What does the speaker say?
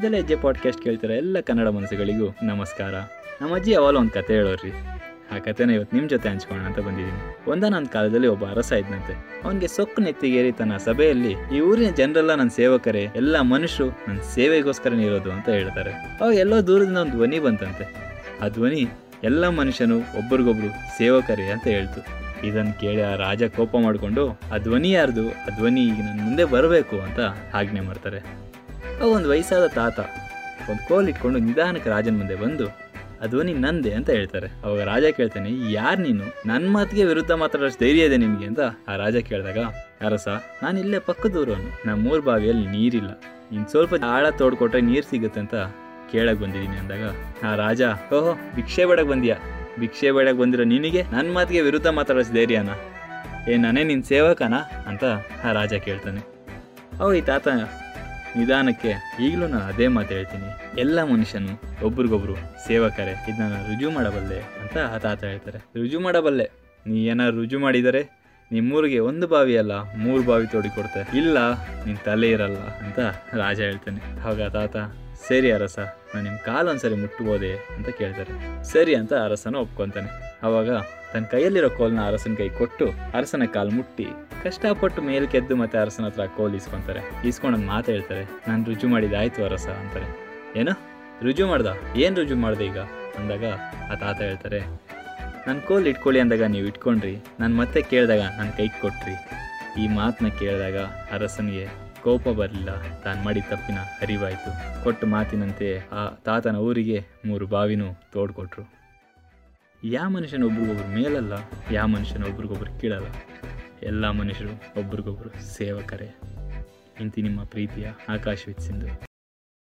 ಮೊದಲ ಹೆಜ್ಜೆ ಪಾಡ್ಕಾಸ್ಟ್ ಕೇಳ್ತಾರೆ ಎಲ್ಲ ಕನ್ನಡ ಮನಸ್ಸುಗಳಿಗೂ ನಮಸ್ಕಾರ. ನಮ್ಮ ಅಜ್ಜಿ ಅವಲ್ಲ ಒಂದು ಕತೆ ಹೇಳೋರಿ, ಆ ಕಥೆನ ಇವತ್ತು ನಿಮ್ಮ ಜೊತೆ ಹಂಚ್ಕೋಣ ಅಂತ ಬಂದಿದ್ದೀನಿ. ಒಂದಾನೊಂದು ಕಾಲದಲ್ಲಿ ಒಬ್ಬ ಅರಸ ಇದ್ದಂತೆ. ಅವನಿಗೆ ಸೊಕ್ಕು ನೆತ್ತಿಗೇರಿ ತನ್ನ ಸಭೆಯಲ್ಲಿ, ಈ ಊರಿನ ಜನರೆಲ್ಲ ನನ್ನ ಸೇವಕರೇ, ಎಲ್ಲ ಮನುಷ್ಯರು ನನ್ನ ಸೇವೆಗೋಸ್ಕರನೇ ಇರೋದು ಅಂತ ಹೇಳ್ತಾರೆ. ಅವಾಗ ಎಲ್ಲೋ ದೂರದಿಂದ ಒಂದು ಧ್ವನಿ ಬಂತಂತೆ. ಆ ಧ್ವನಿ ಎಲ್ಲ ಮನುಷ್ಯನು ಒಬ್ಬರಿಗೊಬ್ರು ಸೇವಕರೇ ಅಂತ ಹೇಳ್ತು. ಇದನ್ನು ಕೇಳಿ ಆ ರಾಜ ಕೋಪ ಮಾಡಿಕೊಂಡು, ಆ ಧ್ವನಿ ಯಾರ್ದು, ಆ ಧ್ವನಿ ಈಗ ನನ್ನ ಮುಂದೆ ಬರಬೇಕು ಅಂತ ಆಜ್ಞೆ ಮಾಡ್ತಾರೆ. ಅವಾಗ ಒಂದು ವಯಸ್ಸಾದ ತಾತ ಒಂದು ಕೋಲ್ ಇಟ್ಕೊಂಡು ನಿಧಾನಕ್ಕೆ ರಾಜನ ಮುಂದೆ ಬಂದು, ಆ ಧ್ವನಿ ನಂದೆ ಅಂತ ಹೇಳ್ತಾರೆ. ಅವಾಗ ರಾಜ ಕೇಳ್ತಾನೆ, ಯಾರು ನೀನು, ನನ್ನ ಮಾತಿಗೆ ವಿರುದ್ಧ ಮಾತಾಡೋಷ್ಟು ಧೈರ್ಯ ಇದೆ ನಿಮಗೆ ಅಂತ ಆ ರಾಜ ಕೇಳಿದಾಗ, ಅರಸ ನಾನು ಇಲ್ಲೇ ಪಕ್ಕದೂರವನು, ನಮ್ಮೂರು ಬಾವಿಯಲ್ಲಿ ನೀರಿಲ್ಲ, ನೀನು ಸ್ವಲ್ಪ ಆಳ ತೋಡ್ಕೊಟ್ರೆ ನೀರು ಸಿಗುತ್ತೆ ಅಂತ ಕೇಳಕ್ಕೆ ಬಂದಿದ್ದೀನಿ ಅಂದಾಗ, ಆ ರಾಜ, ಓಹೋ ಭಿಕ್ಷೆ ಬೇಡಕ್ಕೆ ಬಂದಿಯಾ, ಭಿಕ್ಷೆ ಬೇಡಕ್ಕೆ ಬಂದಿರೋ ನಿನಗೆ ನನ್ನ ಮಾತಿಗೆ ವಿರುದ್ಧ ಮಾತಾಡೋಷ್ಟು ಧೈರ್ಯನಾ, ಏ ನಾನೇ ನಿನ್ನ ಸೇವಕನಾ ಅಂತ ಆ ರಾಜ ಕೇಳ್ತಾನೆ. ಅವ ಈ ತಾತ ನಿಧಾನಕ್ಕೆ, ಈಗಲೂ ನಾನು ಅದೇ ಮಾತು ಹೇಳ್ತೀನಿ, ಎಲ್ಲ ಮನುಷ್ಯನು ಒಬ್ರಿಗೊಬ್ರು ಸೇವಕರೇ, ಇದನ್ನ ರುಜು ಮಾಡಬಲ್ಲೆ ಅಂತ ಆ ತಾತ ಹೇಳ್ತಾರೆ. ರುಜು ಮಾಡಬಲ್ಲೆ, ನೀ ಏನಾರು ರುಜು ಮಾಡಿದರೆ ನಿಮ್ಮೂರಿಗೆ ಒಂದು ಬಾವಿ ಅಲ್ಲ 3 ಬಾವಿ ತೋಡಿಕೊಡ್ತೆ, ಇಲ್ಲ ನಿನ್ನ ತಲೆ ಇರಲ್ಲ ಅಂತ ರಾಜ ಹೇಳ್ತಾನೆ. ಆವಾಗ ತಾತ, ಸರಿ ಅರಸ, ನಾನು ನಿಮ್ಮ ಕಾಲೊಂದ್ಸರಿ ಮುಟ್ಬೋದೆ ಅಂತ ಕೇಳ್ತಾರೆ. ಸರಿ ಅಂತ ಅರಸನ ಒಪ್ಕೊತಾನೆ. ಆವಾಗ ತನ್ನ ಕೈಯಲ್ಲಿರೋ ಕೋಲನ್ನ ಅರಸನ ಕೈ ಕೊಟ್ಟು ಅರಸನ ಕಾಲು ಮುಟ್ಟಿ ಕಷ್ಟಪಟ್ಟು ಮೇಲ್ಕೆದ್ದು ಮತ್ತೆ ಅರಸನ ಹತ್ರ ಕೋಲ್ ಇಸ್ಕೊಂತಾರೆ. ಇಸ್ಕೊಂಡಂಗೆ ಮಾತು ಹೇಳ್ತಾರೆ, ನಾನು ರುಜು ಮಾಡಿದಾಯ್ತು ಅರಸ ಅಂತಾರೆ. ಏನೋ ರುಜು ಮಾಡ್ದ, ಏನು ರುಜು ಮಾಡ್ದೆ ಈಗ ಅಂದಾಗ ಆ ತಾತ ಹೇಳ್ತಾರೆ, ನನ್ನ ಕೋಲ್ ಇಟ್ಕೊಳ್ಳಿ ಅಂದಾಗ ನೀವು ಇಟ್ಕೊಂಡ್ರಿ, ನಾನು ಮತ್ತೆ ಕೇಳಿದಾಗ ನನ್ನ ಕೈಗೆ ಕೊಟ್ಟ್ರಿ. ಈ ಮಾತನ್ನ ಕೇಳಿದಾಗ ಅರಸನಿಗೆ ಕೋಪ ಬರಲಿಲ್ಲ, ತಾನು ಮಾಡಿದ ತಪ್ಪಿನ ಅರಿವಾಯಿತು. ಕೊಟ್ಟ ಮಾತಿನಂತೆ ಆ ತಾತನ ಊರಿಗೆ 3 ಬಾವಿನೂ ತೋಡ್ಕೊಟ್ರು. ಯಾವ ಮನುಷ್ಯನ ಒಬ್ರಿಗೊಬ್ರು ಮೇಲಲ್ಲ, ಯಾವ ಮನುಷ್ಯನ ಒಬ್ರಿಗೊಬ್ರು ಕೀಳಲ್ಲ, ಎಲ್ಲ ಮನುಷ್ಯರು ಒಬ್ರಿಗೊಬ್ರು ಸೇವಕರೇ. ಇಂತಿ ನಿಮ್ಮ ಪ್ರೀತಿಯ ಆಕಾಶ್ ವಿತ್ ಸಿಂಧು.